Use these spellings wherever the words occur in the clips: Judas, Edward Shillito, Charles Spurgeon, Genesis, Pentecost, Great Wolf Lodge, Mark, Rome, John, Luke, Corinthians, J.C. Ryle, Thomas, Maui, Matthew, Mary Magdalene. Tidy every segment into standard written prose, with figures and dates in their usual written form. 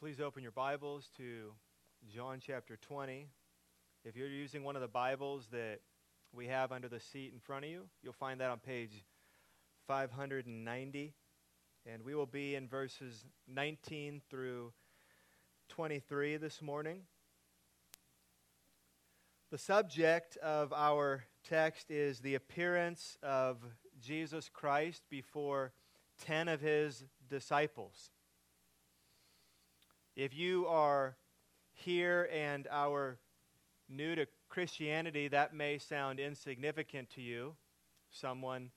Please open your Bibles to John chapter 20. If you're using one of the Bibles that we have under the seat in front of you, you'll find that on page 590. And we will be in verses 19 through 23 this morning. The subject of our text is the appearance of Jesus Christ before 10 of his disciples. If you are here and are new to Christianity, that may sound insignificant to you, someone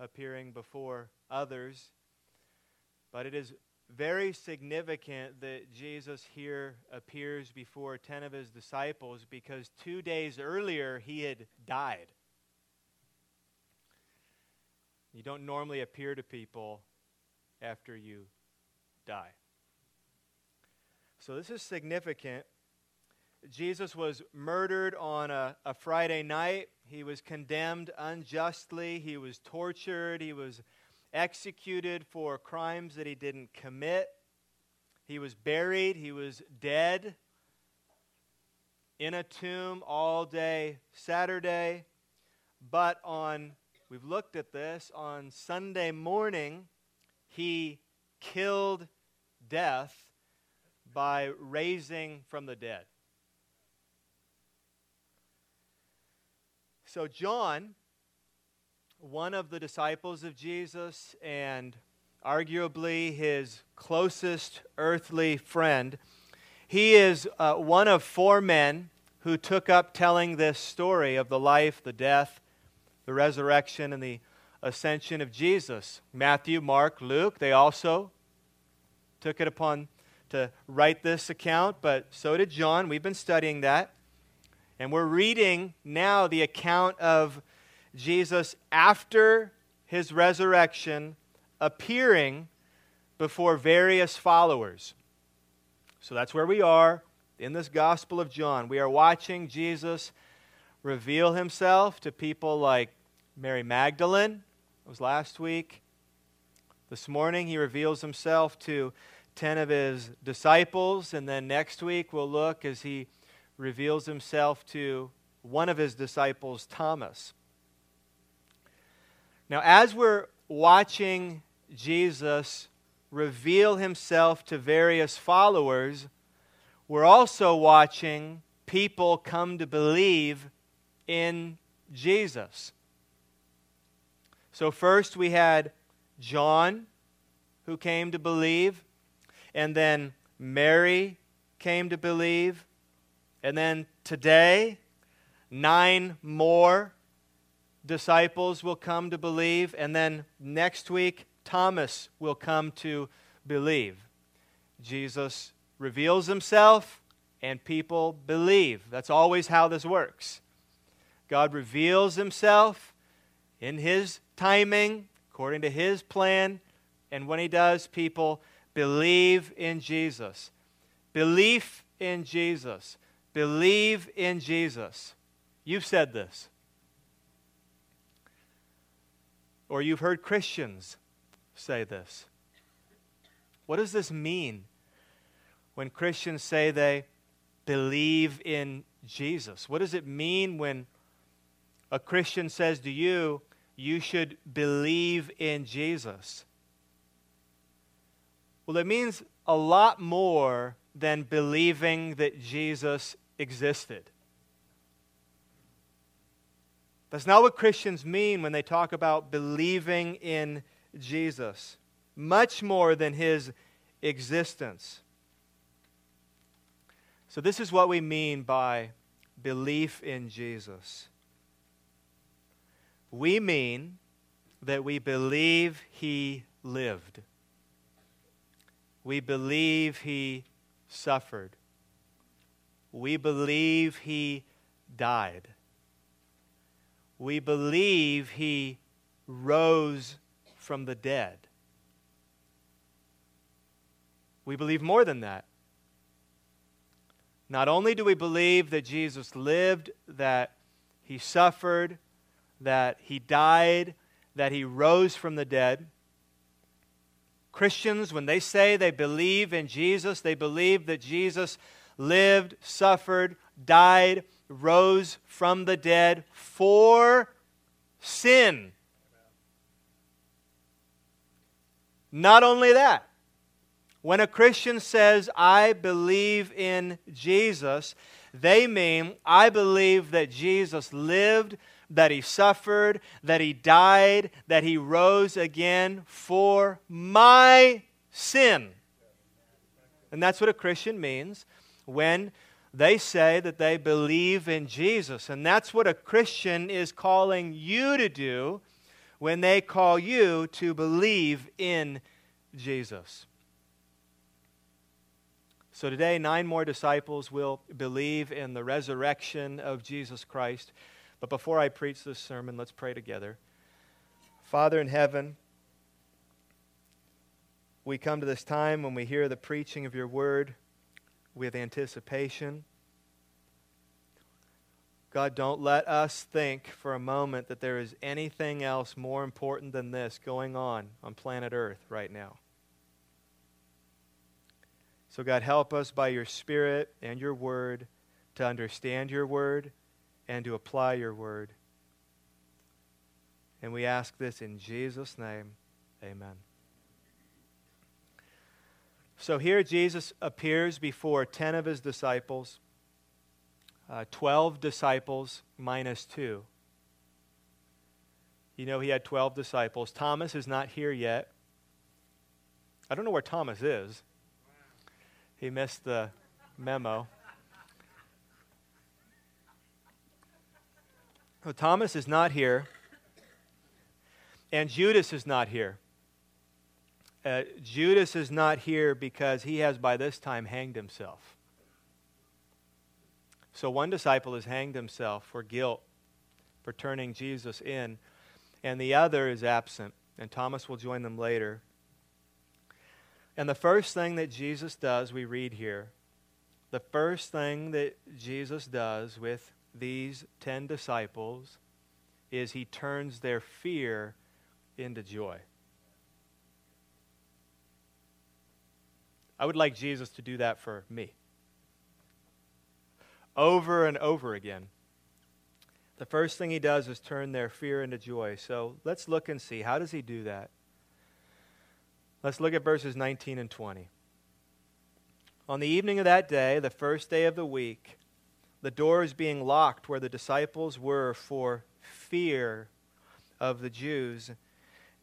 appearing before others, but it is very significant that Jesus here appears before 10 of his disciples because 2 days earlier he had died. You don't normally appear to people after you die. So this is significant. Jesus was murdered on a Friday night. He was condemned unjustly. He was tortured. He was executed for crimes that he didn't commit. He was buried. He was dead in a tomb all day Saturday. But we've looked at this, on Sunday morning, he killed death by raising from the dead. So John, one of the disciples of Jesus and arguably his closest earthly friend, he is one of 4 men who took up telling this story of the life, the death, the resurrection, and the ascension of Jesus. Matthew, Mark, Luke, they also took it upon to write this account, but so did John. We've been studying that. And we're reading now the account of Jesus after his resurrection appearing before various followers. So that's where we are in this Gospel of John. We are watching Jesus reveal himself to people like Mary Magdalene. It was last week. This morning he reveals himself to 10 of his disciples. And then next week we'll look as he reveals himself to one of his disciples, Thomas. Now, as we're watching Jesus reveal himself to various followers, we're also watching people come to believe in Jesus. So first we had John, who came to believe, and then Mary came to believe, and then today, 9 more disciples will come to believe, and then next week, Thomas will come to believe. Jesus reveals himself, and people believe. That's always how this works. God reveals himself in his timing, according to his plan, and when he does, people believe in Jesus. Belief in Jesus. Believe in Jesus. You've said this. Or you've heard Christians say this. What does this mean when Christians say they believe in Jesus? What does it mean when a Christian says to you, you should believe in Jesus? Well, it means a lot more than believing that Jesus existed. That's not what Christians mean when they talk about believing in Jesus. Much more than his existence. So this is what we mean by belief in Jesus. We mean that we believe he lived. We believe he suffered. We believe he died. We believe he rose from the dead. We believe more than that. Not only do we believe that Jesus lived, that he suffered, that he died, that he rose from the dead, Christians, when they say they believe in Jesus, they believe that Jesus lived, suffered, died, rose from the dead for sin. Not only that, when a Christian says, I believe in Jesus, they mean, I believe that Jesus lived, that He suffered, that He died, that He rose again for my sin. And that's what a Christian means when they say that they believe in Jesus. And that's what a Christian is calling you to do when they call you to believe in Jesus. So today, 9 more disciples will believe in the resurrection of Jesus Christ. But before I preach this sermon, let's pray together. Father in heaven, we come to this time when we hear the preaching of your word with anticipation. God, don't let us think for a moment that there is anything else more important than this going on planet Earth right now. So God, help us by your Spirit and your word to understand your word and to apply your word. And we ask this in Jesus' name, amen. So here Jesus appears before 10 of his disciples, 12 disciples minus 2. You know he had 12 disciples. Thomas is not here yet. I don't know where Thomas is. He missed the memo. So Thomas is not here, and Judas is not here. Judas is not here because he has by this time hanged himself. So one disciple has hanged himself for guilt, for turning Jesus in, and the other is absent, and Thomas will join them later. And the first thing that Jesus does, we read here, the first thing that Jesus does with these 10 disciples is he turns their fear into joy. I would like Jesus to do that for me. Over and over again. The first thing he does is turn their fear into joy. So let's look and see, how does he do that? Let's look at verses 19 and 20. On the evening of that day, the first day of the week, the doors being locked where the disciples were for fear of the Jews,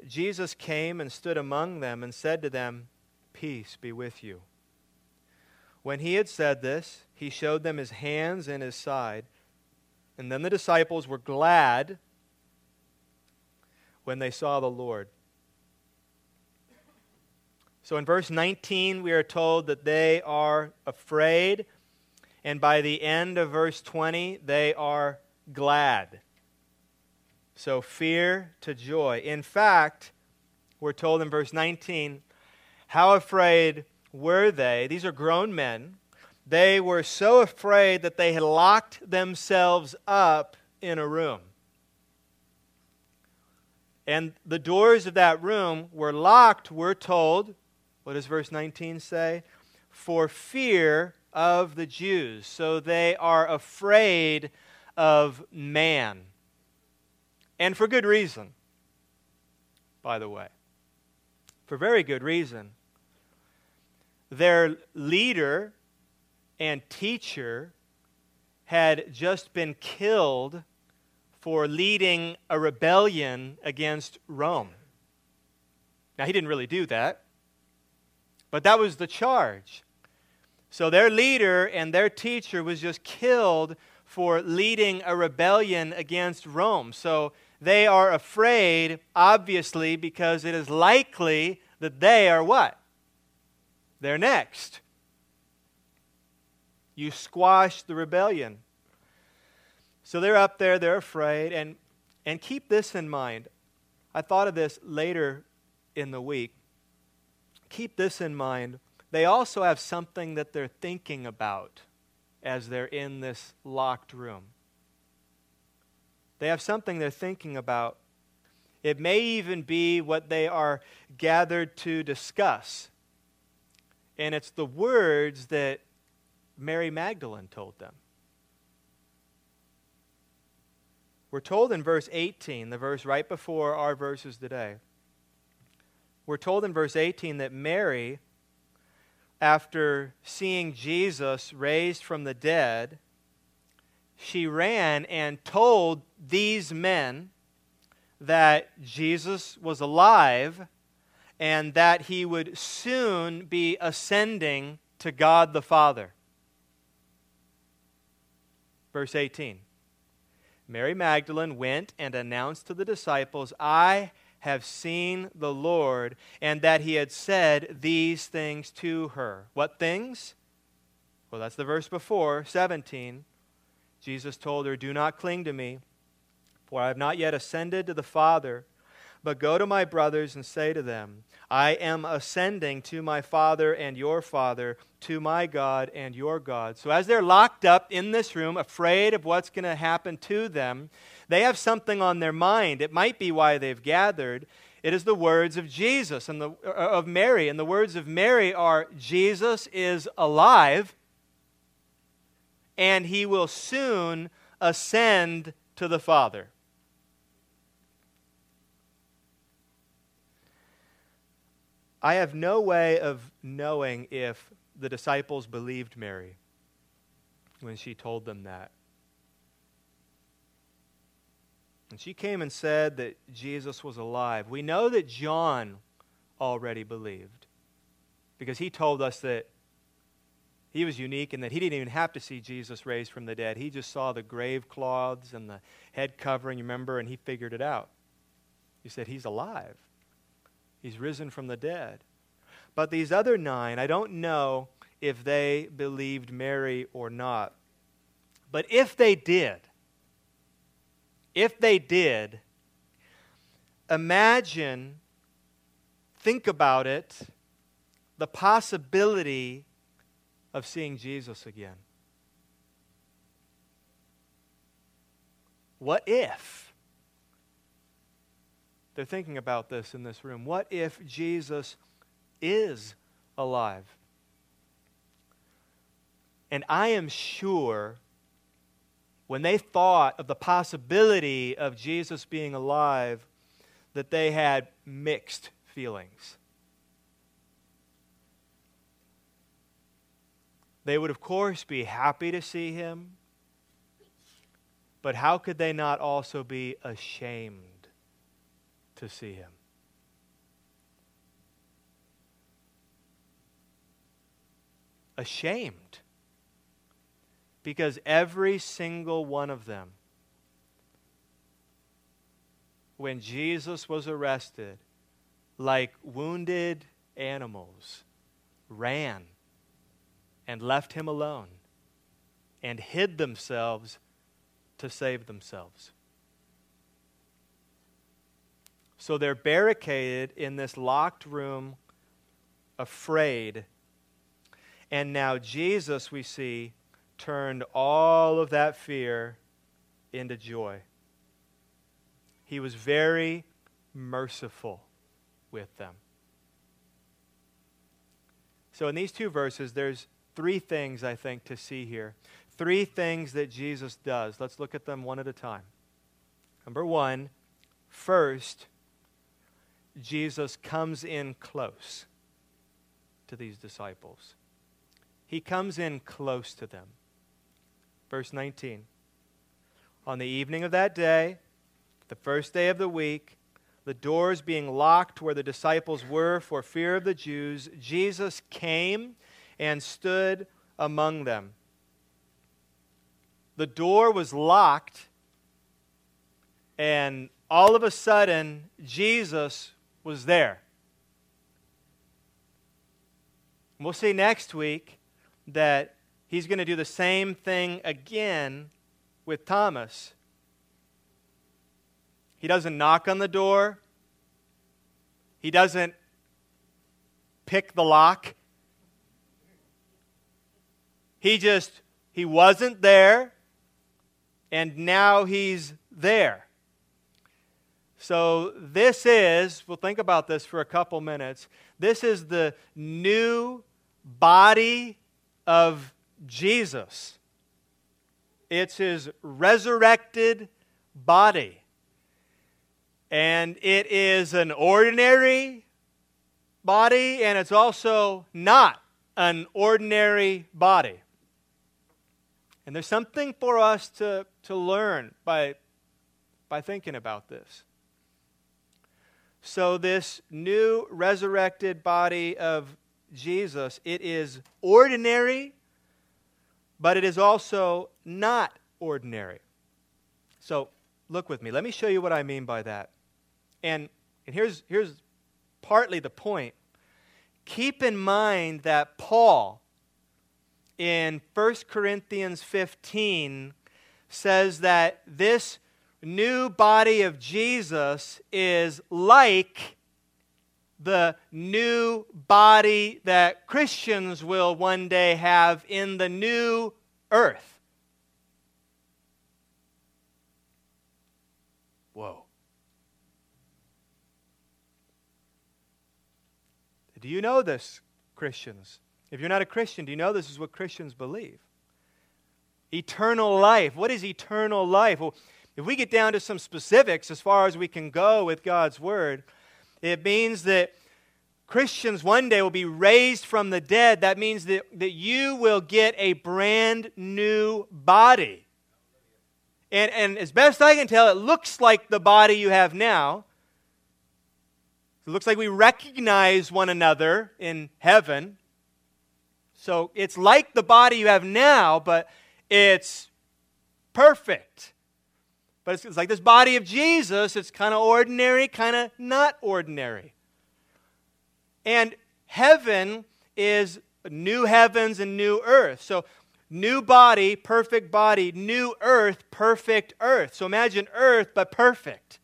Jesus came and stood among them and said to them, Peace be with you. When he had said this, he showed them his hands and his side. And then the disciples were glad when they saw the Lord. So in verse 19, we are told that they are afraid. And by the end of verse 20, they are glad. So fear to joy. In fact, we're told in verse 19, how afraid were they? These are grown men. They were so afraid that they had locked themselves up in a room. And the doors of that room were locked, we're told. What does verse 19 say? For fear of the Jews. So they are afraid of man. And for good reason, by the way. For very good reason. Their leader and teacher had just been killed for leading a rebellion against Rome. Now, he didn't really do that, but that was the charge. So their leader and their teacher was just killed for leading a rebellion against Rome. So they are afraid, obviously, because it is likely that they are what? They're next. You squash the rebellion. So they're up there, they're afraid. And keep this in mind. I thought of this later in the week. Keep this in mind. They also have something that they're thinking about as they're in this locked room. They have something they're thinking about. It may even be what they are gathered to discuss. And it's the words that Mary Magdalene told them. We're told in verse 18, the verse right before our verses today, we're told in verse 18 that Mary, after seeing Jesus raised from the dead, she ran and told these men that Jesus was alive and that he would soon be ascending to God the Father. Verse 18. Mary Magdalene went and announced to the disciples, I have seen the Lord, and that he had said these things to her. What things? Well, that's the verse before, 17. Jesus told her, do not cling to me, for I have not yet ascended to the Father, but go to my brothers and say to them, I am ascending to my Father and your Father, to my God and your God. So as they're locked up in this room, afraid of what's going to happen to them, they have something on their mind. It might be why they've gathered. It is the words of Jesus and of Mary. And the words of Mary are, Jesus is alive, and he will soon ascend to the Father. I have no way of knowing if the disciples believed Mary when she told them that. And she came and said that Jesus was alive. We know that John already believed because he told us that he was unique in that he didn't even have to see Jesus raised from the dead. He just saw the grave cloths and the head covering, remember, and he figured it out. He said, he's alive. He's risen from the dead. But these other 9, I don't know if they believed Mary or not. But if they did, imagine, think about it, the possibility of seeing Jesus again. What if? They're thinking about this in this room. What if Jesus is alive? And I am sure when they thought of the possibility of Jesus being alive, that they had mixed feelings. They would, of course, be happy to see him, but how could they not also be ashamed to see him? Ashamed. Because every single one of them, when Jesus was arrested, like wounded animals, ran and left him alone, and hid themselves to save themselves. So they're barricaded in this locked room, afraid. And now Jesus, we see, turned all of that fear into joy. He was very merciful with them. So in these 2 verses, there's 3 things, I think, to see here. 3 things that Jesus does. Let's look at them one at a time. Number 1, first, Jesus comes in close to these disciples. He comes in close to them. Verse 19. On the evening of that day, the first day of the week, the doors being locked where the disciples were for fear of the Jews, Jesus came and stood among them. The door was locked, and all of a sudden, Jesus was there. We'll see next week that he's going to do the same thing again with Thomas. He doesn't knock on the door. He doesn't pick the lock. He wasn't there, and now he's there. So this is, we'll think about this for a couple minutes, this is the new body of Jesus. It's his resurrected body. And it is an ordinary body, and it's also not an ordinary body. And there's something for us to learn by thinking about this. So this new resurrected body of Jesus, it is ordinary, but it is also not ordinary. So look with me. Let me show you what I mean by that. And here's partly the point. Keep in mind that Paul, in 1 Corinthians 15, says that this new body of Jesus is like the new body that Christians will one day have in the new earth. Whoa. Do you know this, Christians? If you're not a Christian, do you know this is what Christians believe? Eternal life. What is eternal life? Well, if we get down to some specifics as far as we can go with God's Word, it means that Christians one day will be raised from the dead. That means that you will get a brand new body. And as best I can tell, it looks like the body you have now. It looks like we recognize one another in heaven. So it's like the body you have now, but it's perfect. But it's like this body of Jesus, it's kind of ordinary, kind of not ordinary. And heaven is new heavens and new earth. So new body, perfect body, new earth, perfect earth. So imagine earth, but perfect.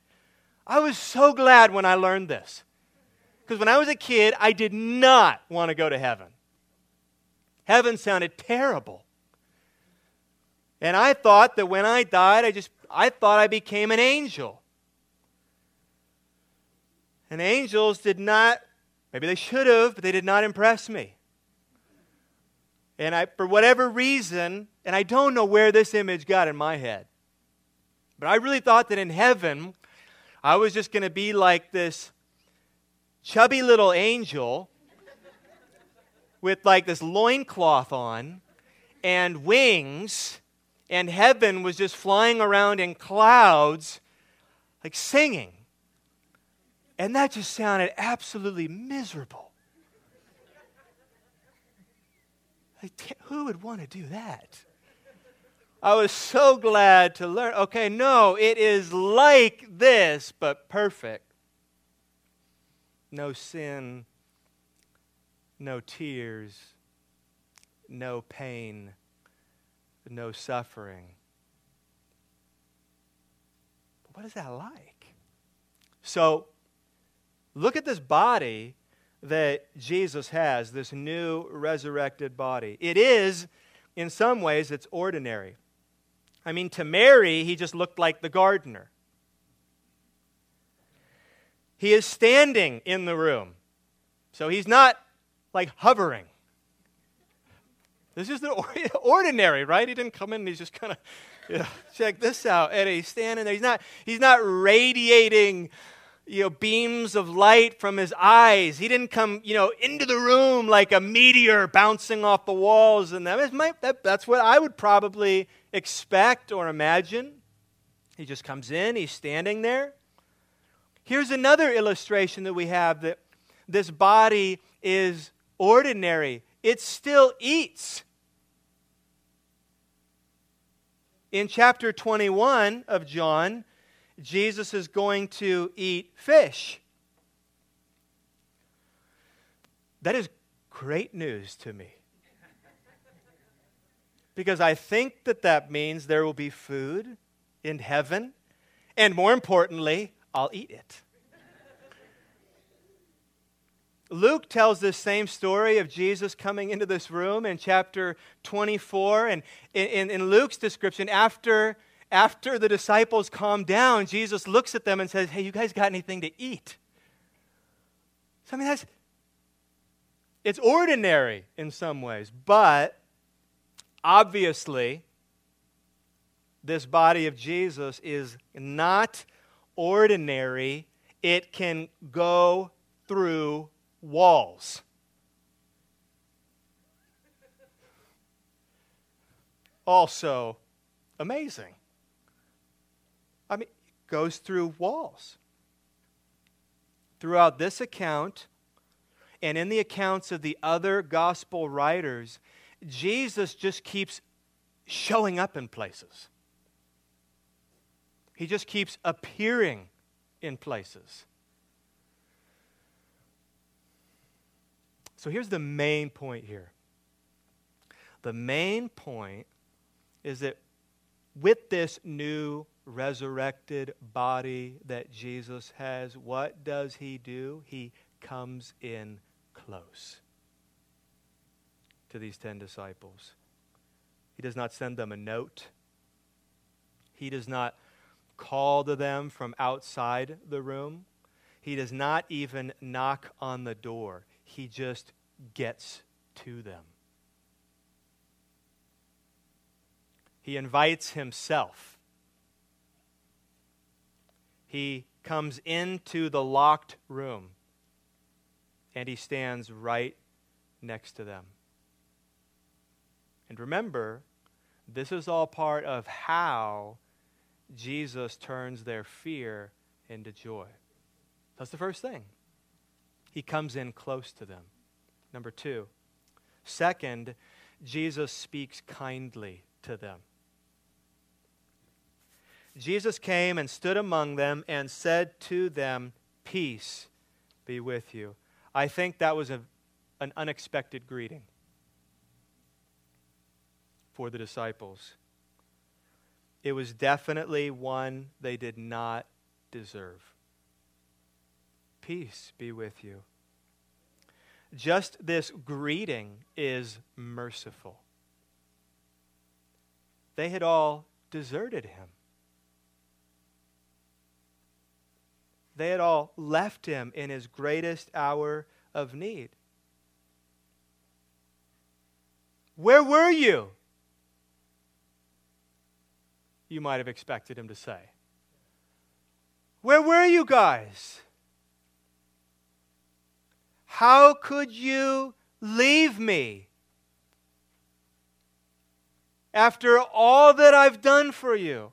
I was so glad when I learned this. Because when I was a kid, I did not want to go to heaven. Heaven sounded terrible. And I thought that when I died, I thought I became an angel. And angels did not, maybe they should have, but they did not impress me. And I, for whatever reason, and I don't know where this image got in my head, but I really thought that in heaven, I was just going to be like this chubby little angel with like this loincloth on and wings, and heaven was just flying around in clouds, like singing. And that just sounded absolutely miserable. Like, who would want to do that? I was so glad to learn. Okay, no, it is like this, but perfect. No sin, no tears, no pain, no suffering. But what is that like? So, look at this body that Jesus has, this new resurrected body. It is, in some ways, it's ordinary. I mean, to Mary, he just looked like the gardener. He is standing in the room. So he's not like hovering. This is the ordinary, right? He didn't come in and he's just kind of, check this out. And he's standing there. He's not radiating, beams of light from his eyes. He didn't come, into the room like a meteor bouncing off the walls. And that's what I would probably expect or imagine. He just comes in. He's standing there. Here's another illustration that we have that this body is ordinary. It still eats. In chapter 21 of John, Jesus is going to eat fish. That is great news to me. Because I think that means there will be food in heaven, and more importantly, I'll eat it. Luke tells this same story of Jesus coming into this room in chapter 24. And in Luke's description, after after the disciples calm down, Jesus looks at them and says, hey, you guys got anything to eat? So, I mean, it's ordinary in some ways, but obviously this body of Jesus is not ordinary. It can go through walls. Also amazing. I mean, it goes through walls. Throughout this account, and in the accounts of the other gospel writers, Jesus just keeps showing up in places. He just keeps appearing in places. So here's the main point here. The main point is that with this new resurrected body that Jesus has, what does he do? He comes in close to these 10 disciples. He does not send them a note. He does not call to them from outside the room. He does not even knock on the door. He just gets to them. He invites himself. He comes into the locked room and he stands right next to them. And remember, this is all part of how Jesus turns their fear into joy. That's the first thing. He comes in close to them. Number two. Second, Jesus speaks kindly to them. Jesus came and stood among them and said to them, "Peace be with you." I think that was an unexpected greeting for the disciples. It was definitely one they did not deserve. Peace be with you. Just this greeting is merciful. They had all deserted him. They had all left him in his greatest hour of need. Where were you? You might have expected him to say. Where were you guys? How could you leave me after all that I've done for you,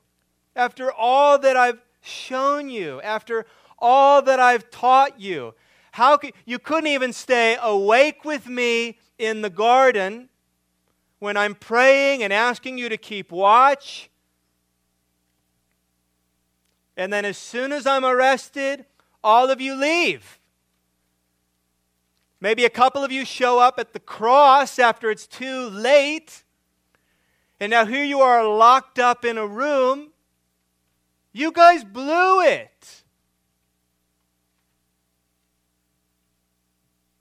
after all that I've shown you, after all that I've taught you? How could you couldn't even stay awake with me in the garden when I'm praying and asking you to keep watch? And then as soon as I'm arrested, all of you leave. Maybe a couple of you show up at the cross after it's too late. And now here you are locked up in a room. You guys blew it.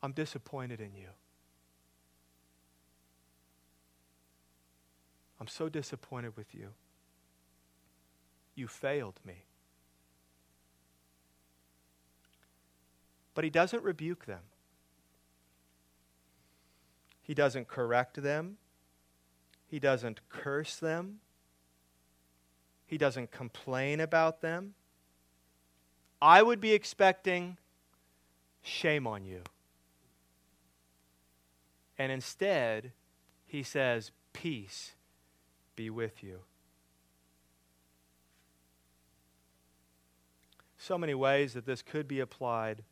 I'm disappointed in you. I'm so disappointed with you. You failed me. But he doesn't rebuke them. He doesn't correct them. He doesn't curse them. He doesn't complain about them. I would be expecting shame on you. And instead, he says, "Peace be with you." So many ways that this could be applied,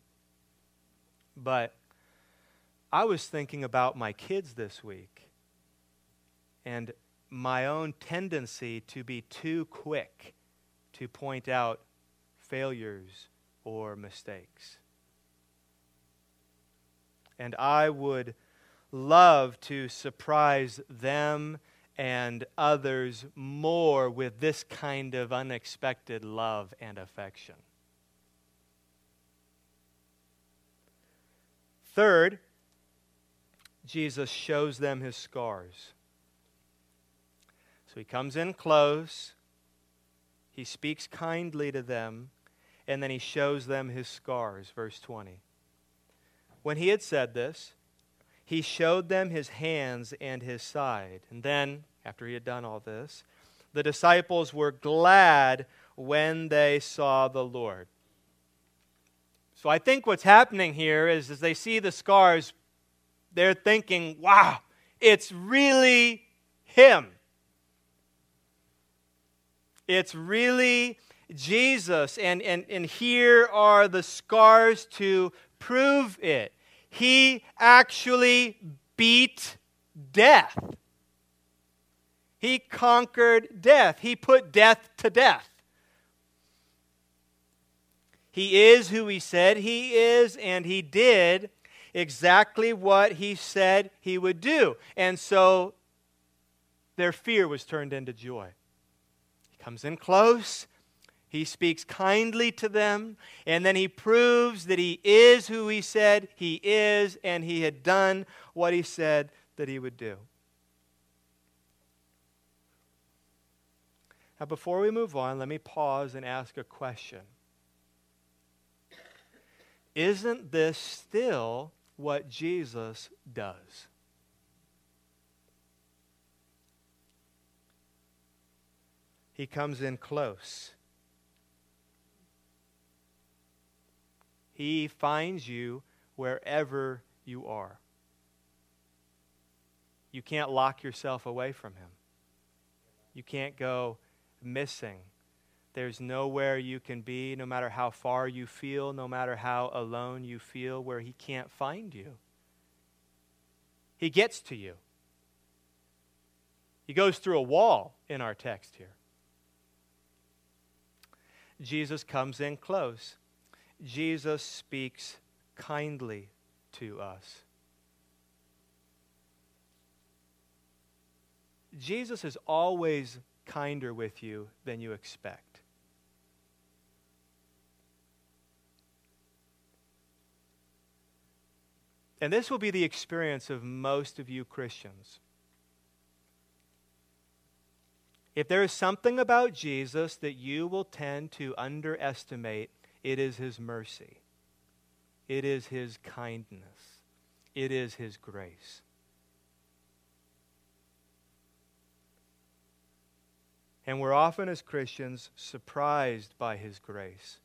but I was thinking about my kids this week and my own tendency to be too quick to point out failures or mistakes. And I would love to surprise them and others more with this kind of unexpected love and affection. Third, Jesus shows them his scars. So he comes in close. He speaks kindly to them, and then he shows them his scars, verse 20. When he had said this, he showed them his hands and his side. And then, after he had done all this, the disciples were glad when they saw the Lord. So I think what's happening here is as they see the scars, they're thinking, wow, it's really him. It's really Jesus. And here are the scars to prove it. He actually beat death. He conquered death. He put death to death. He is who he said he is, and he did exactly what he said he would do. And so their fear was turned into joy. He comes in close. He speaks kindly to them, and then he proves that he is who he said he is, and he had done what he said that he would do. Now, before we move on, let me pause and ask a question. Isn't this still what Jesus does? He comes in close. He finds you wherever you are. You can't lock yourself away from him. You can't go missing. There's nowhere you can be, no matter how far you feel, no matter how alone you feel, where he can't find you. He gets to you. He goes through a wall in our text here. Jesus comes in close. Jesus speaks kindly to us. Jesus is always kinder with you than you expect. And this will be the experience of most of you Christians. If there is something about Jesus that you will tend to underestimate, it is his mercy. It is his kindness. It is his grace. And we're often as Christians surprised by his grace,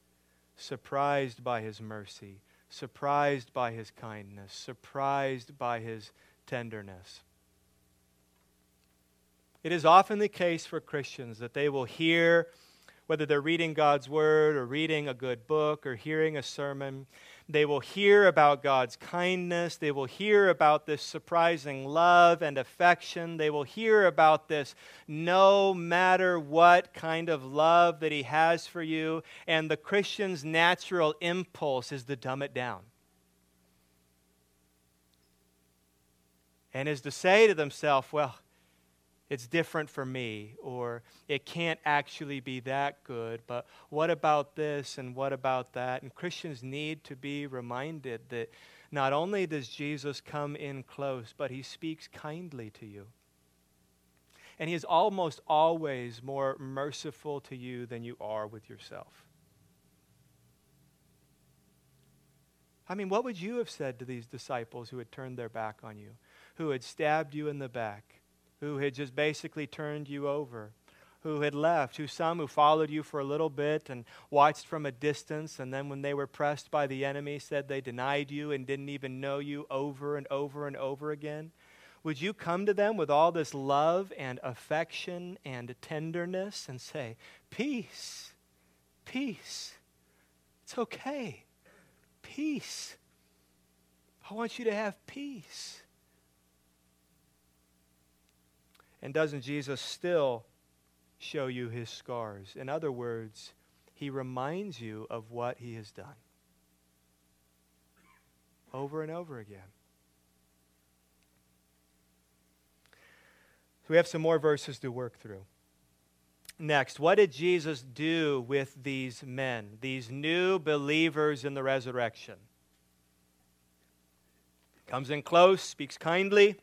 surprised by his mercy, surprised by his kindness, surprised by his tenderness. It is often the case for Christians that they will hear, whether they're reading God's Word or reading a good book or hearing a sermon, they will hear about God's kindness. They will hear about this surprising love and affection. They will hear about this no matter what kind of love that he has for you. And the Christian's natural impulse is to dumb it down. And is to say to themselves, well, it's different for me, or it can't actually be that good, but what about this and what about that? And Christians need to be reminded that not only does Jesus come in close, but he speaks kindly to you. And he is almost always more merciful to you than you are with yourself. I mean, what would you have said to these disciples who had turned their back on you, who had stabbed you in the back, who had just basically turned you over, who had left, who followed you for a little bit and watched from a distance, and then when they were pressed by the enemy, said they denied you and didn't even know you over and over and over again? Would you come to them with all this love and affection and tenderness and say, peace, peace, it's okay, peace, I want you to have peace? And doesn't Jesus still show you his scars? In other words, he reminds you of what he has done over and over again. So we have some more verses to work through. Next, what did Jesus do with these men, these new believers in the resurrection? Comes in close, speaks kindly,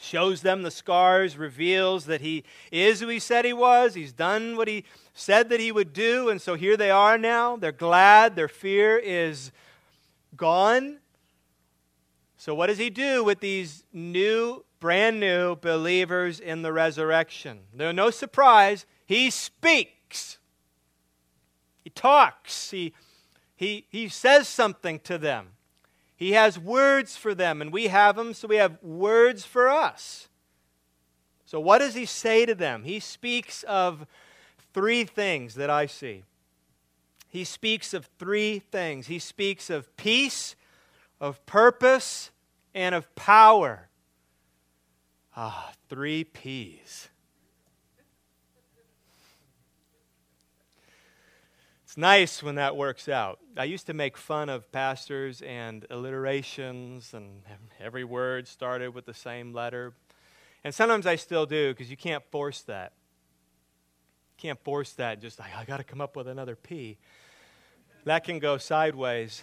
shows them the scars, reveals that he is who he said he was. He's done what he said that he would do, and so here they are now. They're glad. Their fear is gone. So what does he do with these brand new believers in the resurrection? There's no surprise. He speaks. He talks. He says something to them. He has words for them, and we have them, so we have words for us. So what does he say to them? He speaks of three things that I see. He speaks of three things. He speaks of peace, of purpose, and of power. Three P's. It's nice when that works out. I used to make fun of pastors and alliterations, and every word started with the same letter. And sometimes I still do, because you can't force that. You can't force that. Just, I got to come up with another P. That can go sideways.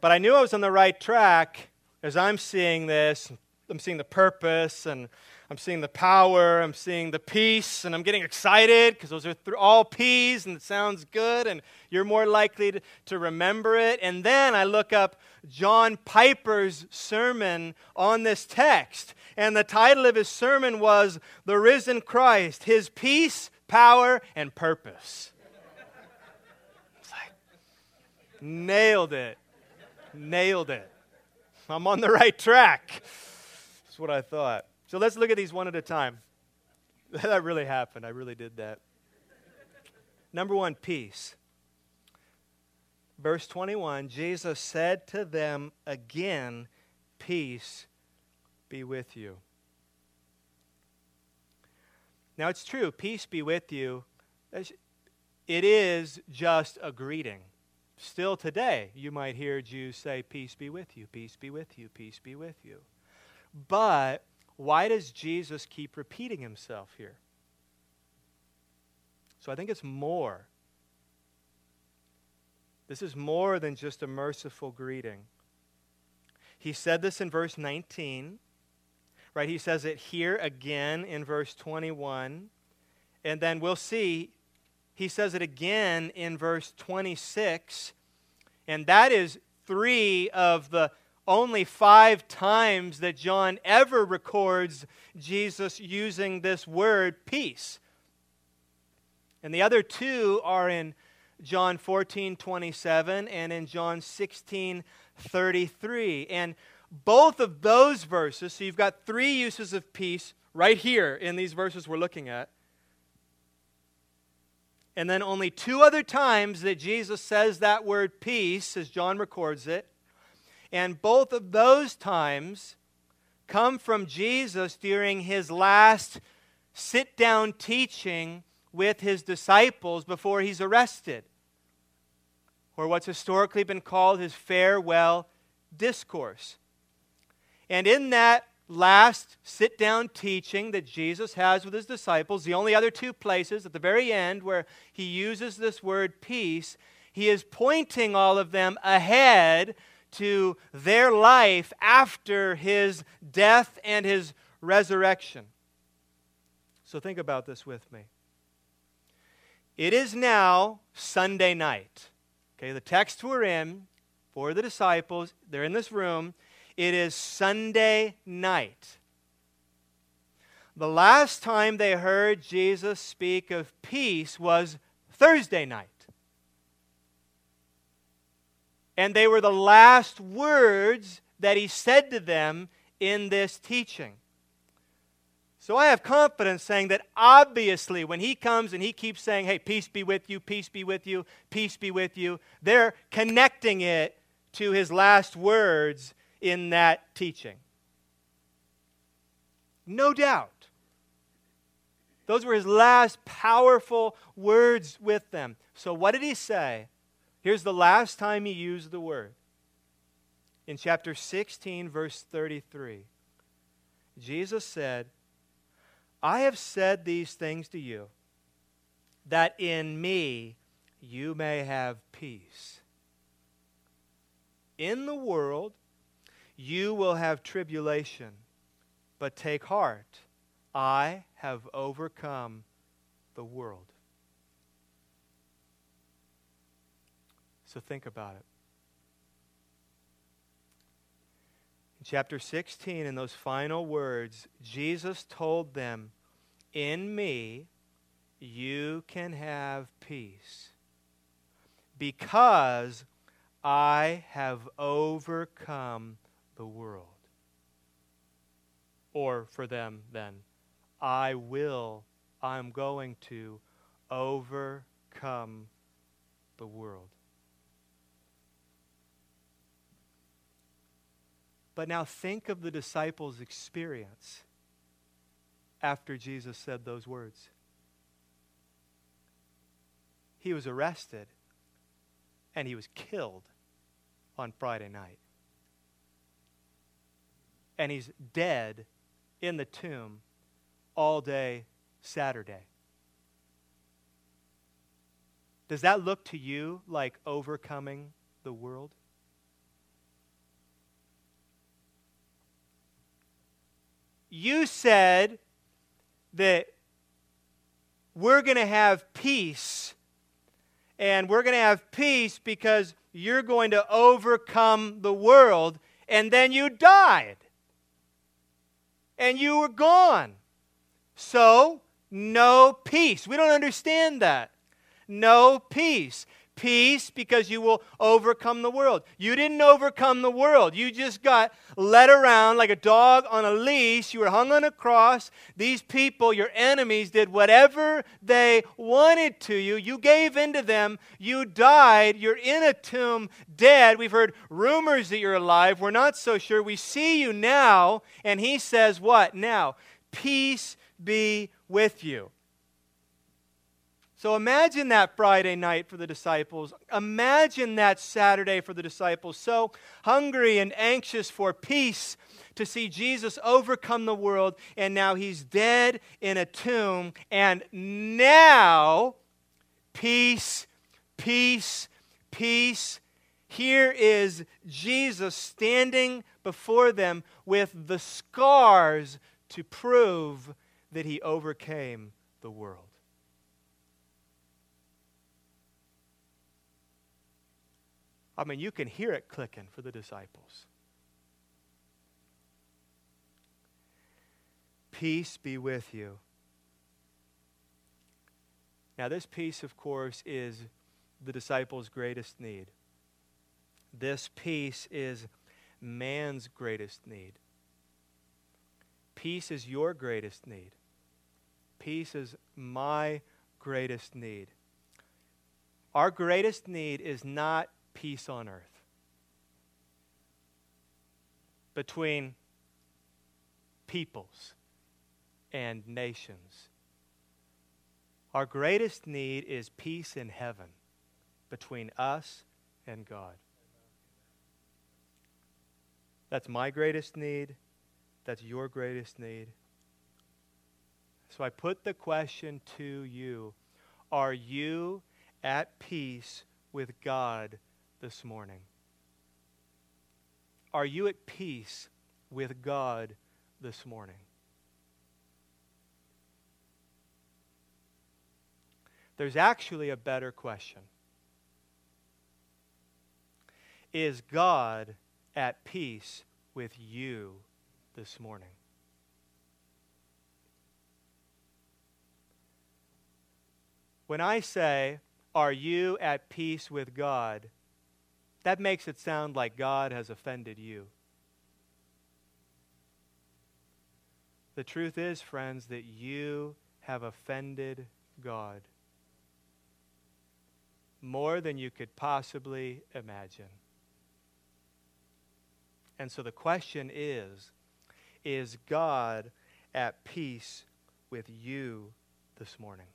But I knew I was on the right track as I'm seeing this. I'm seeing the purpose, and I'm seeing the power, I'm seeing the peace, and I'm getting excited because those are all P's, and it sounds good, and you're more likely to remember it. And then I look up John Piper's sermon on this text, and the title of his sermon was The Risen Christ, His Peace, Power, and Purpose. It's like, nailed it. Nailed it. I'm on the right track. That's what I thought. So let's look at these one at a time. That really happened. I really did that. Number one, peace. Verse 21, Jesus said to them again, peace be with you. Now it's true, peace be with you. It is just a greeting. Still today, you might hear Jews say, peace be with you, peace be with you, peace be with you. But why does Jesus keep repeating himself here? So I think it's more. This is more than just a merciful greeting. He said this in verse 19, right? He says it here again in verse 21. And then we'll see, he says it again in verse 26. And that is three of the only 5 times that John ever records Jesus using this word, peace. And the other 2 are in John 14:27 and in John 16:33. And both of those verses, so you've got 3 uses of peace right here in these verses we're looking at. And then only 2 other times that Jesus says that word peace, as John records it. And both of those times come from Jesus during his last sit-down teaching with his disciples before he's arrested, or what's historically been called his farewell discourse. And in that last sit-down teaching that Jesus has with his disciples, the only other 2 places at the very end where he uses this word peace, he is pointing all of them ahead to their life after his death and his resurrection. So think about this with me. It is now Sunday night. Okay, the text we're in for the disciples, they're in this room. It is Sunday night. The last time they heard Jesus speak of peace was Thursday night. And they were the last words that he said to them in this teaching. So I have confidence saying that obviously when he comes and he keeps saying, hey, peace be with you, peace be with you, peace be with you, they're connecting it to his last words in that teaching. No doubt. Those were his last powerful words with them. So what did he say? Here's the last time he used the word. In chapter 16, verse 33, Jesus said, I have said these things to you, that in me you may have peace. In the world you will have tribulation, But take heart, I have overcome the world. So think about it. In chapter 16, in those final words, Jesus told them, in me you can have peace because I have overcome the world. Or for them then, I'm going to overcome the world. But now think of the disciples' experience after Jesus said those words. He was arrested and he was killed on Friday night. And he's dead in the tomb all day Saturday. Does that look to you like overcoming the world? You said that we're going to have peace, and we're going to have peace because you're going to overcome the world, and then you died. And you were gone. So, no peace. We don't understand that. No peace. Peace because you will overcome the world. You didn't overcome the world. You just got led around like a dog on a leash. You were hung on a cross. These people, your enemies, did whatever they wanted to you. You gave in to them. You died. You're in a tomb dead. We've heard rumors that you're alive. We're not so sure. We see you now. And he says what? Now, peace be with you. So imagine that Friday night for the disciples. Imagine that Saturday for the disciples. So hungry and anxious for peace to see Jesus overcome the world. And now he's dead in a tomb. And now, peace, peace, peace. Here is Jesus standing before them with the scars to prove that he overcame the world. I mean, you can hear it clicking for the disciples. Peace be with you. Now, this peace, of course, is the disciples' greatest need. This peace is man's greatest need. Peace is your greatest need. Peace is my greatest need. Our greatest need is not peace on earth. Between peoples and nations. Our greatest need is peace in heaven between us and God. That's my greatest need. That's your greatest need. So I put the question to you. Are you at peace with God this morning? Are you at peace with God this morning? There's actually a better question. Is God at peace with you this morning? When I say, are you at peace with God? That makes it sound like God has offended you. The truth is, friends, that you have offended God more than you could possibly imagine. And so the question is God at peace with you this morning?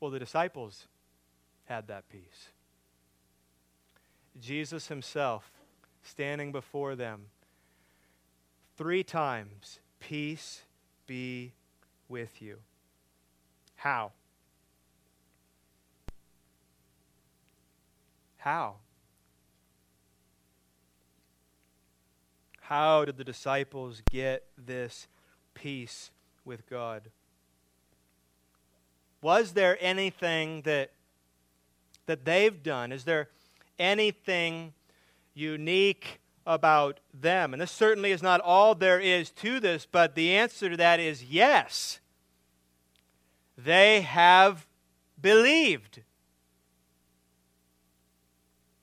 Well, the disciples had that peace. Jesus himself standing before them 3 times, peace be with you. How? How? How did the disciples get this peace with God? Was there anything that they've done? Is there anything unique about them? And this certainly is not all there is to this, but the answer to that is yes. They have believed.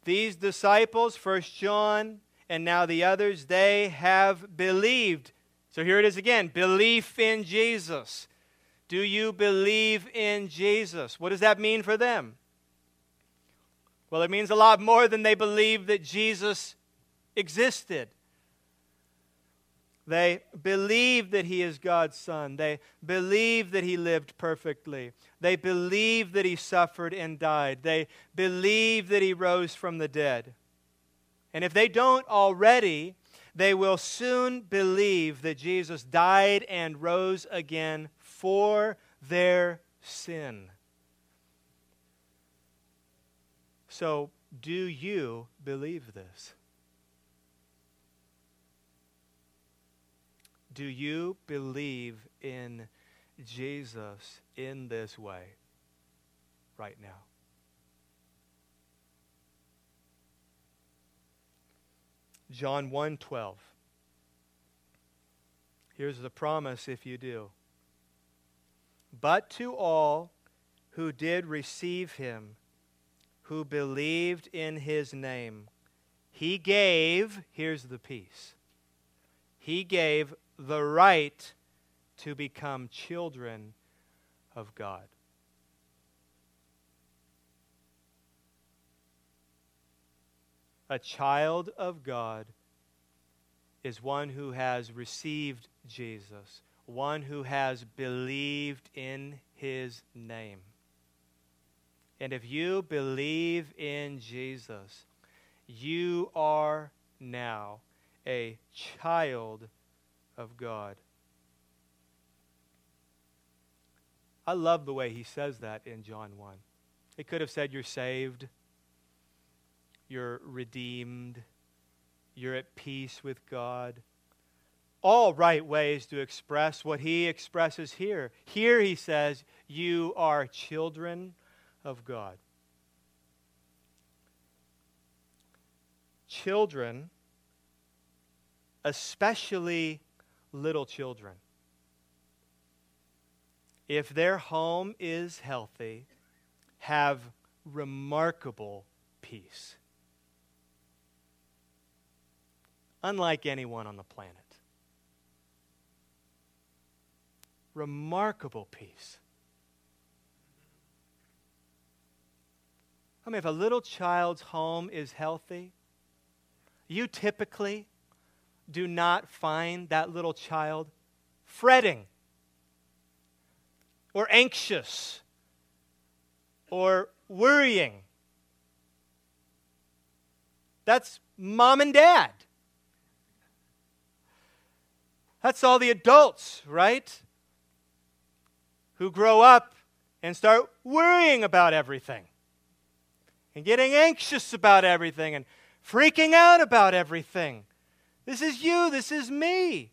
These disciples, first John and now the others, they have believed. So here it is again, belief in Jesus. Do you believe in Jesus? What does that mean for them? Well, it means a lot more than they believed that Jesus existed. They believe that He is God's Son. They believe that He lived perfectly. They believe that He suffered and died. They believe that He rose from the dead. And if they don't already, they will soon believe that Jesus died and rose again for their sin. So, do you believe this? Do you believe in Jesus in this way right now? John 1:12. Here's the promise if you do. But to all who did receive Him, who believed in His name, He gave, here's the peace, He gave the right to become children of God. A child of God is one who has received Jesus, one who has believed in His name. And if you believe in Jesus, you are now a child of God. I love the way he says that in John 1. It could have said you're saved, you're redeemed, you're at peace with God. All right ways to express what he expresses here. Here he says, you are children of God. Children, especially little children, if their home is healthy, have remarkable peace. Unlike anyone on the planet. Remarkable peace. I mean, if a little child's home is healthy, you typically do not find that little child fretting or anxious or worrying. That's mom and dad. That's all the adults, right? Who grow up and start worrying about everything and getting anxious about everything and freaking out about everything. This is you, this is me.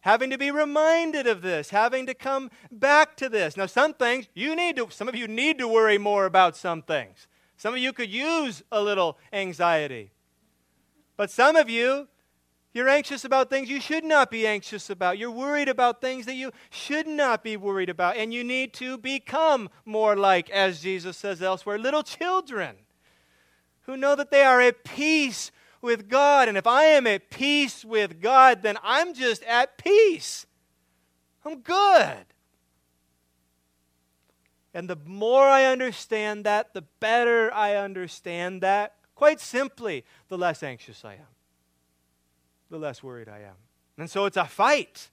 Having to be reminded of this, having to come back to this. Now, some things some of you need to worry more about some things. Some of you could use a little anxiety. But some of you, you're anxious about things you should not be anxious about. You're worried about things that you should not be worried about. And you need to become more like, as Jesus says elsewhere, little children who know that they are at peace with God. And if I am at peace with God, then I'm just at peace. I'm good. And the more I understand that, the better I understand that. Quite simply, the less anxious I am. The less worried I am. And so it's a fight.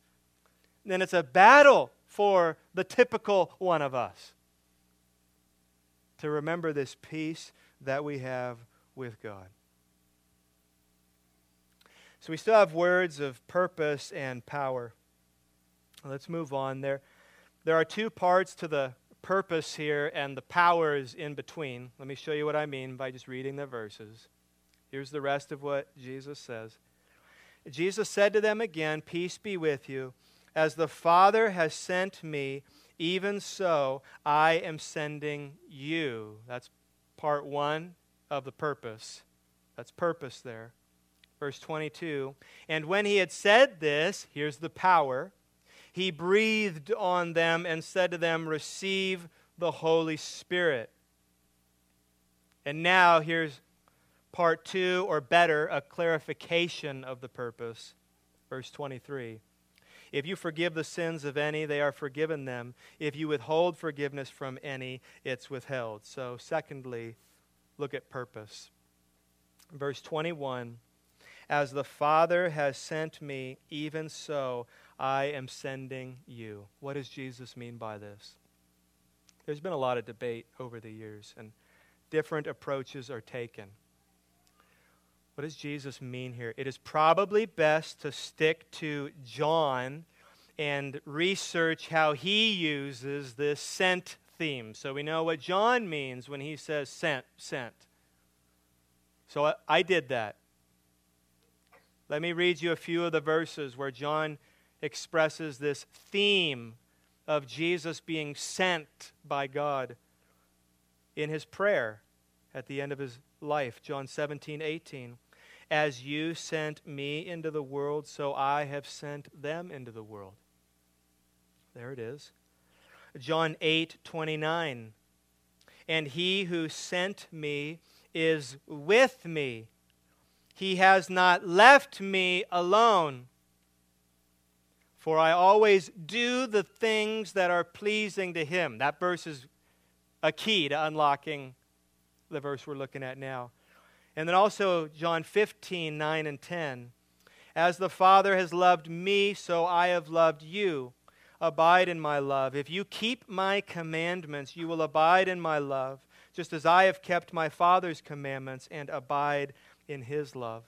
And then it's a battle for the typical one of us to remember this peace that we have with God. So we still have words of purpose and power. Let's move on. There are two parts to the purpose here, and the power is in between. Let me show you what I mean by just reading the verses. Here's the rest of what Jesus says. Jesus said to them again, "Peace be with you. As the Father has sent me, even so I am sending you." That's part one of the purpose. That's purpose there. Verse 22, "And when he had said this," here's the power, "he breathed on them and said to them, 'Receive the Holy Spirit.'" And now here's part two, or better, a clarification of the purpose. Verse 23, "If you forgive the sins of any, they are forgiven them. If you withhold forgiveness from any, it's withheld." So secondly, look at purpose. Verse 21, "As the Father has sent me, even so I am sending you." What does Jesus mean by this? There's been a lot of debate over the years, and different approaches are taken. What does Jesus mean here? It is probably best to stick to John and research how he uses this sent theme. So we know what John means when he says sent, sent. So I did that. Let me read you a few of the verses where John expresses this theme of Jesus being sent by God in his prayer at the end of his life. John 17:18. "As you sent me into the world, so I have sent them into the world." There it is. John 8:29. "And he who sent me is with me. He has not left me alone. For I always do the things that are pleasing to him." That verse is a key to unlocking the verse we're looking at now. And then also John 15:9 and 10. "As the Father has loved me, so I have loved you. Abide in my love. If you keep my commandments, you will abide in my love, just as I have kept my Father's commandments and abide in his love."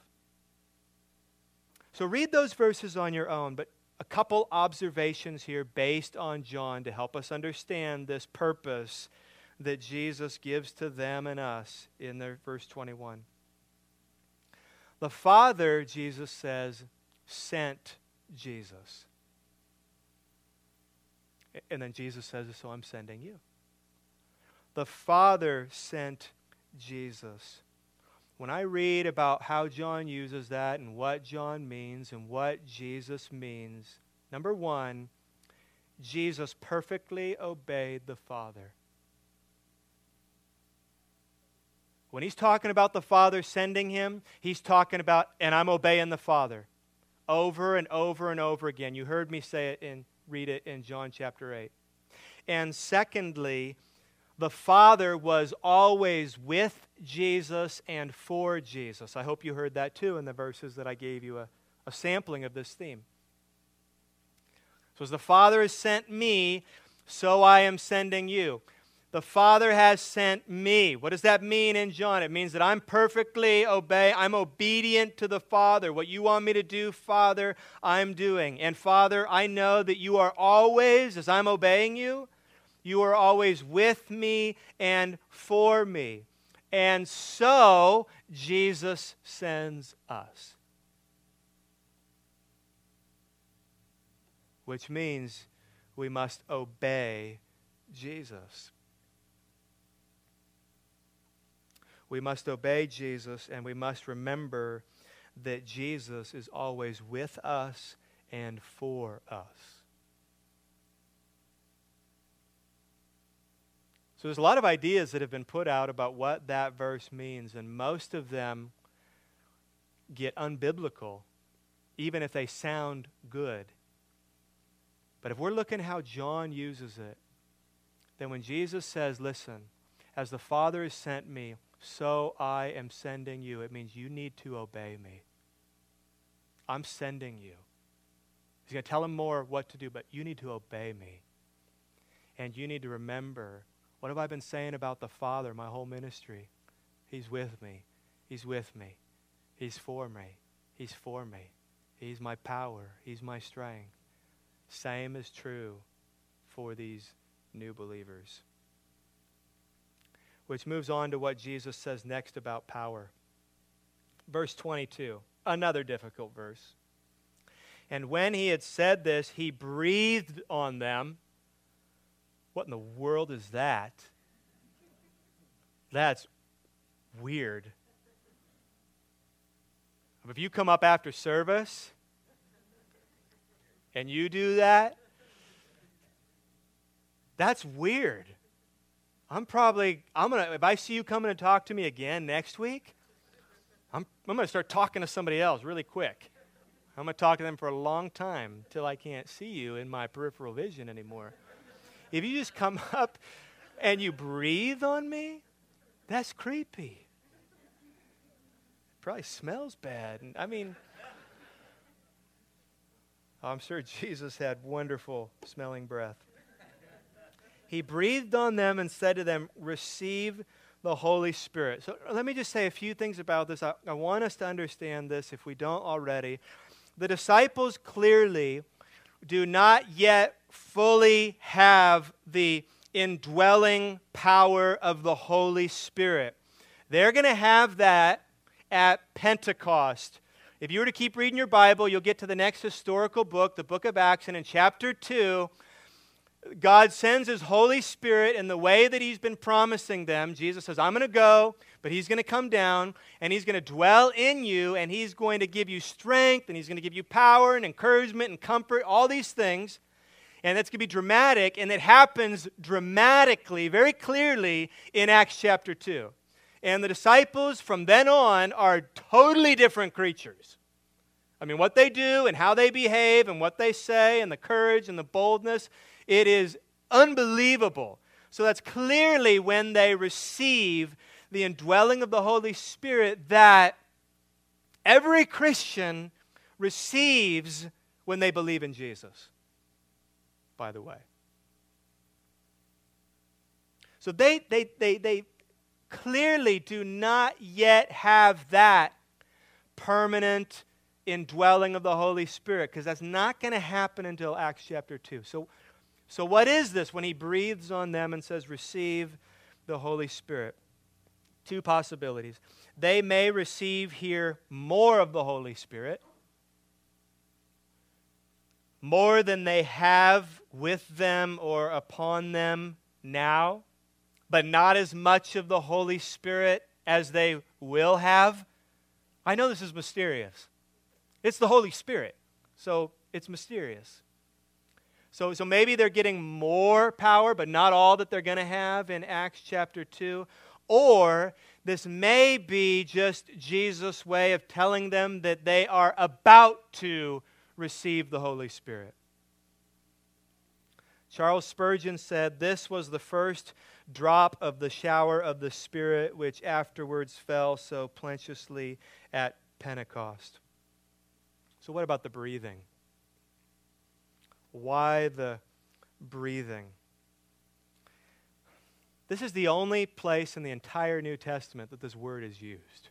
So read those verses on your own, but a couple observations here based on John to help us understand this purpose that Jesus gives to them and us in their verse 21. The Father, Jesus says, sent Jesus. And then Jesus says, "So I'm sending you." The Father sent Jesus. When I read about how John uses that and what John means and what Jesus means, number one, Jesus perfectly obeyed the Father. When he's talking about the Father sending him, he's talking about, "And I'm obeying the Father," over and over and over again. You heard me say it and read it in John chapter 8. And secondly, the Father was always with Jesus and for Jesus. I hope you heard that too in the verses that I gave you a sampling of this theme. So as the Father has sent me, so I am sending you. The Father has sent me. What does that mean in John? It means that I'm perfectly obey. I'm obedient to the Father. What you want me to do, Father, I'm doing. And Father, I know that you are always, as I'm obeying you, you are always with me and for me. And so Jesus sends us. Which means we must obey Jesus. We must obey Jesus, and we must remember that Jesus is always with us and for us. So there's a lot of ideas that have been put out about what that verse means, and most of them get unbiblical, even if they sound good. But if we're looking how John uses it, then when Jesus says, "Listen, as the Father has sent me, so I am sending you," it means you need to obey me. I'm sending you. He's going to tell him more what to do, but you need to obey me. And you need to remember, what have I been saying about the Father my whole ministry? He's with me. He's with me. He's for me. He's for me. He's my power. He's my strength. Same is true for these new believers. Which moves on to what Jesus says next about power. Verse 22, another difficult verse. And when he had said this, he breathed on them. What in the world is that? That's weird. If you come up after service and you do that, that's weird. If I see you coming to talk to me again next week, I'm going to start talking to somebody else really quick. I'm going to talk to them for a long time until I can't see you in my peripheral vision anymore. If you just come up and you breathe on me, that's creepy. It probably smells bad. And I'm sure Jesus had wonderful smelling breath. He breathed on them and said to them, "Receive the Holy Spirit." So let me just say a few things about this. I want us to understand this if we don't already. The disciples clearly do not yet fully have the indwelling power of the Holy Spirit. They're going to have that at Pentecost. If you were to keep reading your Bible, you'll get to the next historical book, the book of Acts, and in chapter 2, God sends His Holy Spirit in the way that He's been promising them. Jesus says, I'm going to go, but He's going to come down, and He's going to dwell in you, and He's going to give you strength, and He's going to give you power and encouragement and comfort, all these things. And that's going to be dramatic, and it happens dramatically, very clearly, in Acts chapter 2. And the disciples from then on are totally different creatures. What they do and how they behave and what they say and the courage and the boldness, it is unbelievable. So that's clearly when they receive the indwelling of the Holy Spirit that every Christian receives when they believe in Jesus, by the way. So they clearly do not yet have that permanent indwelling of the Holy Spirit, because that's not going to happen until Acts chapter 2. So what is this when he breathes on them and says, "Receive the Holy Spirit"? Two possibilities. They may receive here more of the Holy Spirit, more than they have with them or upon them now, but not as much of the Holy Spirit as they will have. I know this is mysterious. It's the Holy Spirit, so it's mysterious. So maybe they're getting more power, but not all that they're going to have in Acts chapter 2. Or this may be just Jesus' way of telling them that they are about to receive the Holy Spirit. Charles Spurgeon said, "This was the first drop of the shower of the Spirit, which afterwards fell so plenteously at Pentecost." So what about the breathing? Why the breathing? This is the only place in the entire New Testament that this word is used.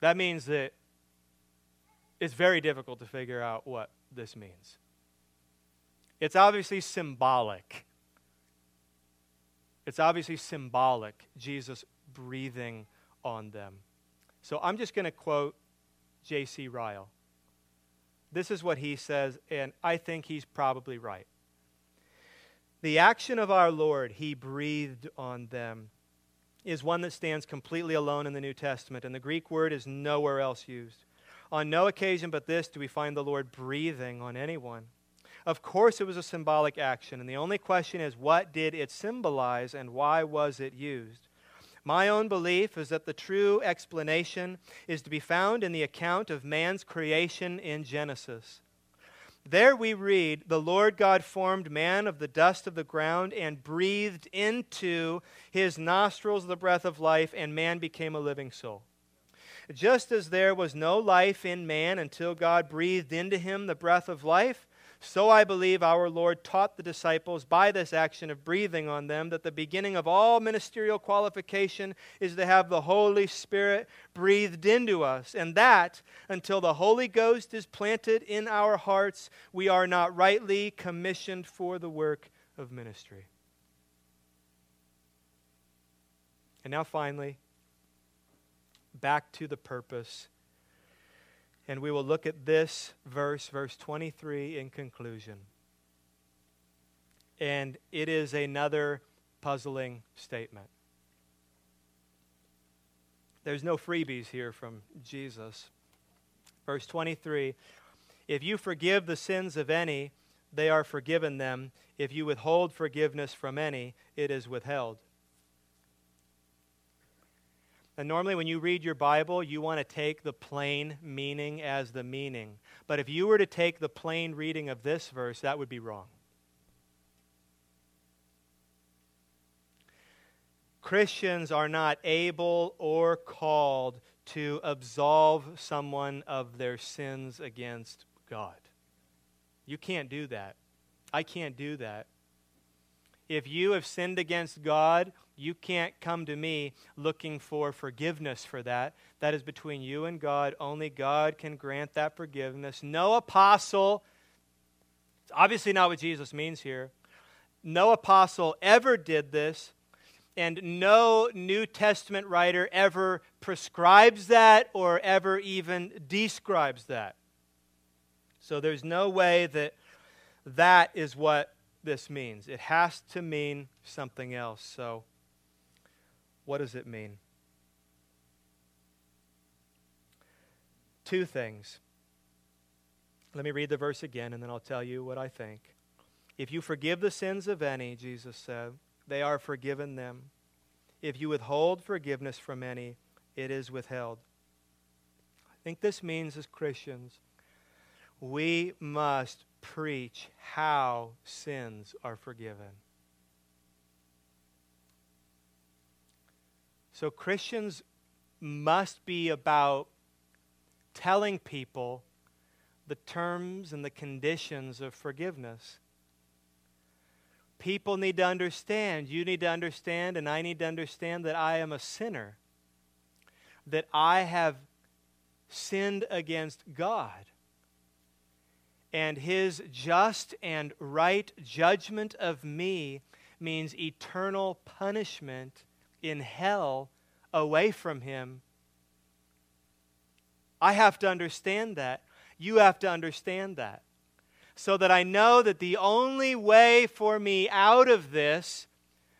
That means that it's very difficult to figure out what this means. It's obviously symbolic. Jesus breathing on them. So I'm just going to quote J.C. Ryle. This is what he says, and I think he's probably right. "The action of our Lord, He breathed on them, is one that stands completely alone in the New Testament, and the Greek word is nowhere else used. On no occasion but this do we find the Lord breathing on anyone. Of course it was a symbolic action, and the only question is, what did it symbolize and why was it used? My own belief is that the true explanation is to be found in the account of man's creation in Genesis. There we read, 'The Lord God formed man of the dust of the ground and breathed into his nostrils the breath of life, and man became a living soul.' Just as there was no life in man until God breathed into him the breath of life, so I believe our Lord taught the disciples by this action of breathing on them that the beginning of all ministerial qualification is to have the Holy Spirit breathed into us, and that until the Holy Ghost is planted in our hearts, we are not rightly commissioned for the work of ministry." And now finally, back to the purpose. And we will look at this verse, verse 23, in conclusion. And it is another puzzling statement. There's no freebies here from Jesus. Verse 23, if you forgive the sins of any, they are forgiven them. If you withhold forgiveness from any, it is withheld. And normally when you read your Bible, you want to take the plain meaning as the meaning. But if you were to take the plain reading of this verse, that would be wrong. Christians are not able or called to absolve someone of their sins against God. You can't do that. I can't do that. If you have sinned against God, you can't come to me looking for forgiveness for that. That is between you and God. Only God can grant that forgiveness. No apostle, it's obviously not what Jesus means here, no apostle ever did this, and no New Testament writer ever prescribes that or ever even describes that. So there's no way that that is what this means. It has to mean something else. So what does it mean? Two things. Let me read the verse again, and then I'll tell you what I think. If you forgive the sins of any, Jesus said, they are forgiven them. If you withhold forgiveness from any, it is withheld. I think this means as Christians, we must preach how sins are forgiven. So Christians must be about telling people the terms and the conditions of forgiveness. People need to understand, you need to understand, and I need to understand that I am a sinner, that I have sinned against God. And his just and right judgment of me means eternal punishment in hell away from him. I have to understand that. You have to understand that. So that I know that the only way for me out of this,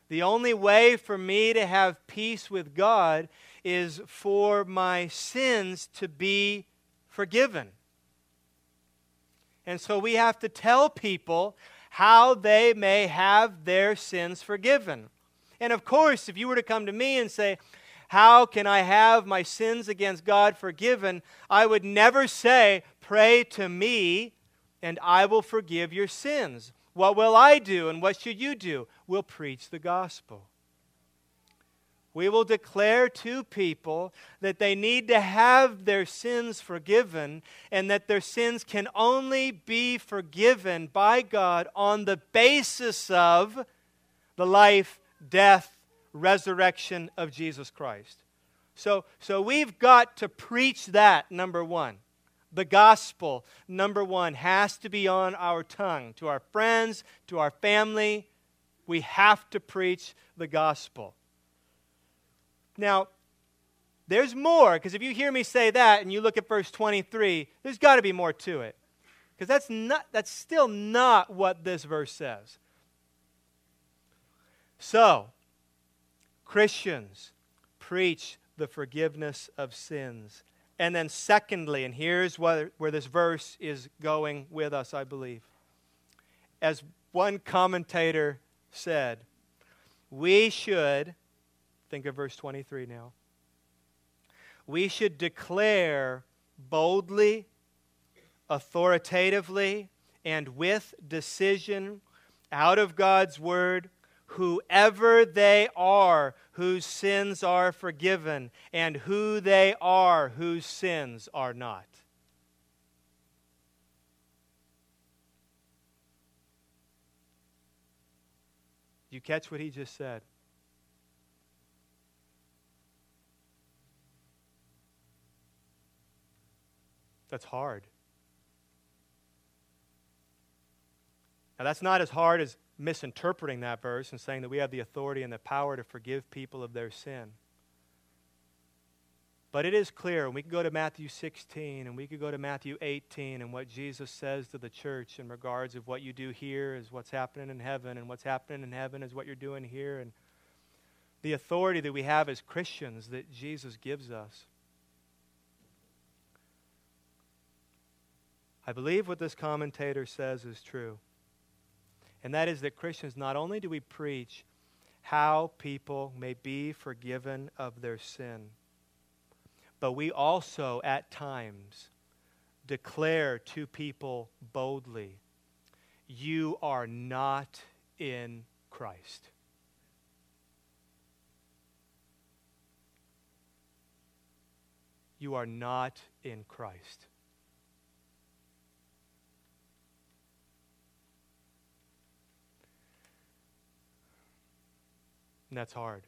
the only way for me to have peace with God, is for my sins to be forgiven. And so we have to tell people how they may have their sins forgiven. And of course, if you were to come to me and say, how can I have my sins against God forgiven? I would never say, pray to me and I will forgive your sins. What will I do and what should you do? We'll preach the gospel. We will declare to people that they need to have their sins forgiven and that their sins can only be forgiven by God on the basis of the life, death, resurrection of Jesus Christ. So we've got to preach that, number one. The gospel, number one, has to be on our tongue. To our friends, to our family, we have to preach the gospel. Now, there's more, because if you hear me say that and you look at verse 23, there's got to be more to it. Because that's still not what this verse says. So, Christians preach the forgiveness of sins. And then secondly, and here's where this verse is going with us, I believe. As one commentator said, we should... Think of verse 23 now. We should declare boldly, authoritatively, and with decision out of God's word, whoever they are whose sins are forgiven, and who they are whose sins are not. Do you catch what he just said? That's hard. Now, that's not as hard as misinterpreting that verse and saying that we have the authority and the power to forgive people of their sin. But it is clear, and we can go to Matthew 16, and we could go to Matthew 18, and what Jesus says to the church in regards of what you do here is what's happening in heaven, and what's happening in heaven is what you're doing here, and the authority that we have as Christians that Jesus gives us. I believe what this commentator says is true, and that is that Christians, not only do we preach how people may be forgiven of their sin, but we also, at times, declare to people boldly, you are not in Christ. You are not in Christ. And that's hard.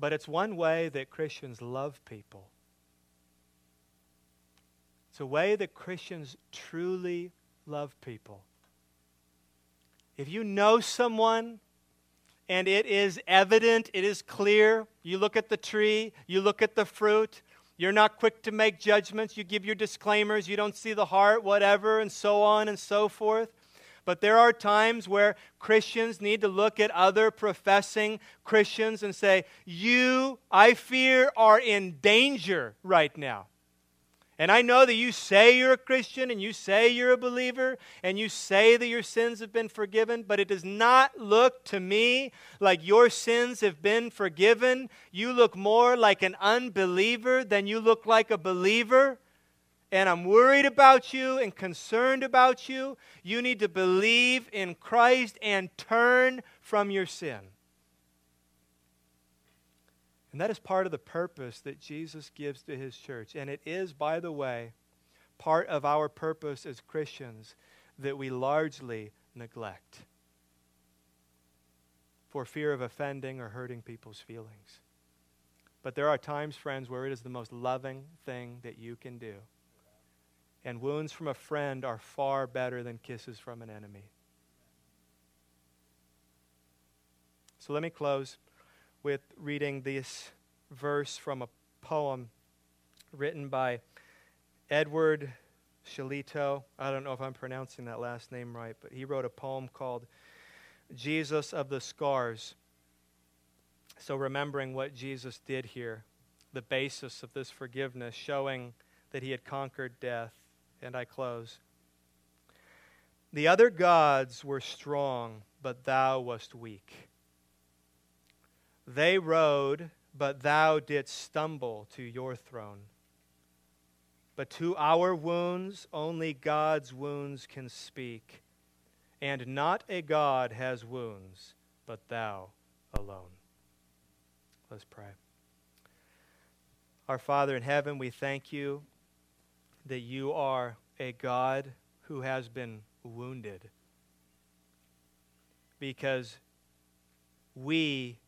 But it's one way that Christians love people. It's a way that Christians truly love people. If you know someone and it is evident, it is clear, you look at the tree, you look at the fruit, you're not quick to make judgments, you give your disclaimers, you don't see the heart, whatever, and so on and so forth. But there are times where Christians need to look at other professing Christians and say, you, I fear, are in danger right now. And I know that you say you're a Christian and you say you're a believer and you say that your sins have been forgiven, but it does not look to me like your sins have been forgiven. You look more like an unbeliever than you look like a believer. And I'm worried about you and concerned about you. You need to believe in Christ and turn from your sin. And that is part of the purpose that Jesus gives to his church. And it is, by the way, part of our purpose as Christians that we largely neglect for fear of offending or hurting people's feelings. But there are times, friends, where it is the most loving thing that you can do. And wounds from a friend are far better than kisses from an enemy. So let me close with reading this verse from a poem written by Edward Shillito. I don't know if I'm pronouncing that last name right, but he wrote a poem called Jesus of the Scars. So remembering what Jesus did here, the basis of this forgiveness, showing that he had conquered death. And I close. The other gods were strong, but thou wast weak. They rode, but thou didst stumble to your throne. But to our wounds, only God's wounds can speak. And not a God has wounds, but thou alone. Let's pray. Our Father in heaven, we thank you that you are a God who has been wounded because we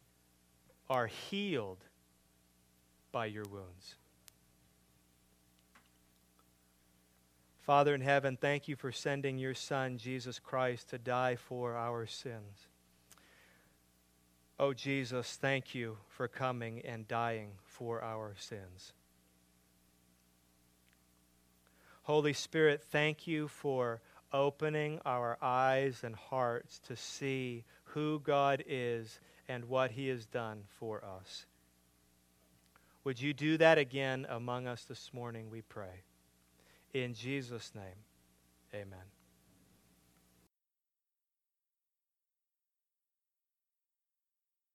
are healed by your wounds. Father in heaven, thank you for sending your Son, Jesus Christ, to die for our sins. Oh, Jesus, thank you for coming and dying for our sins. Holy Spirit, thank you for opening our eyes and hearts to see who God is and what he has done for us. Would you do that again among us this morning, we pray. In Jesus' name, amen.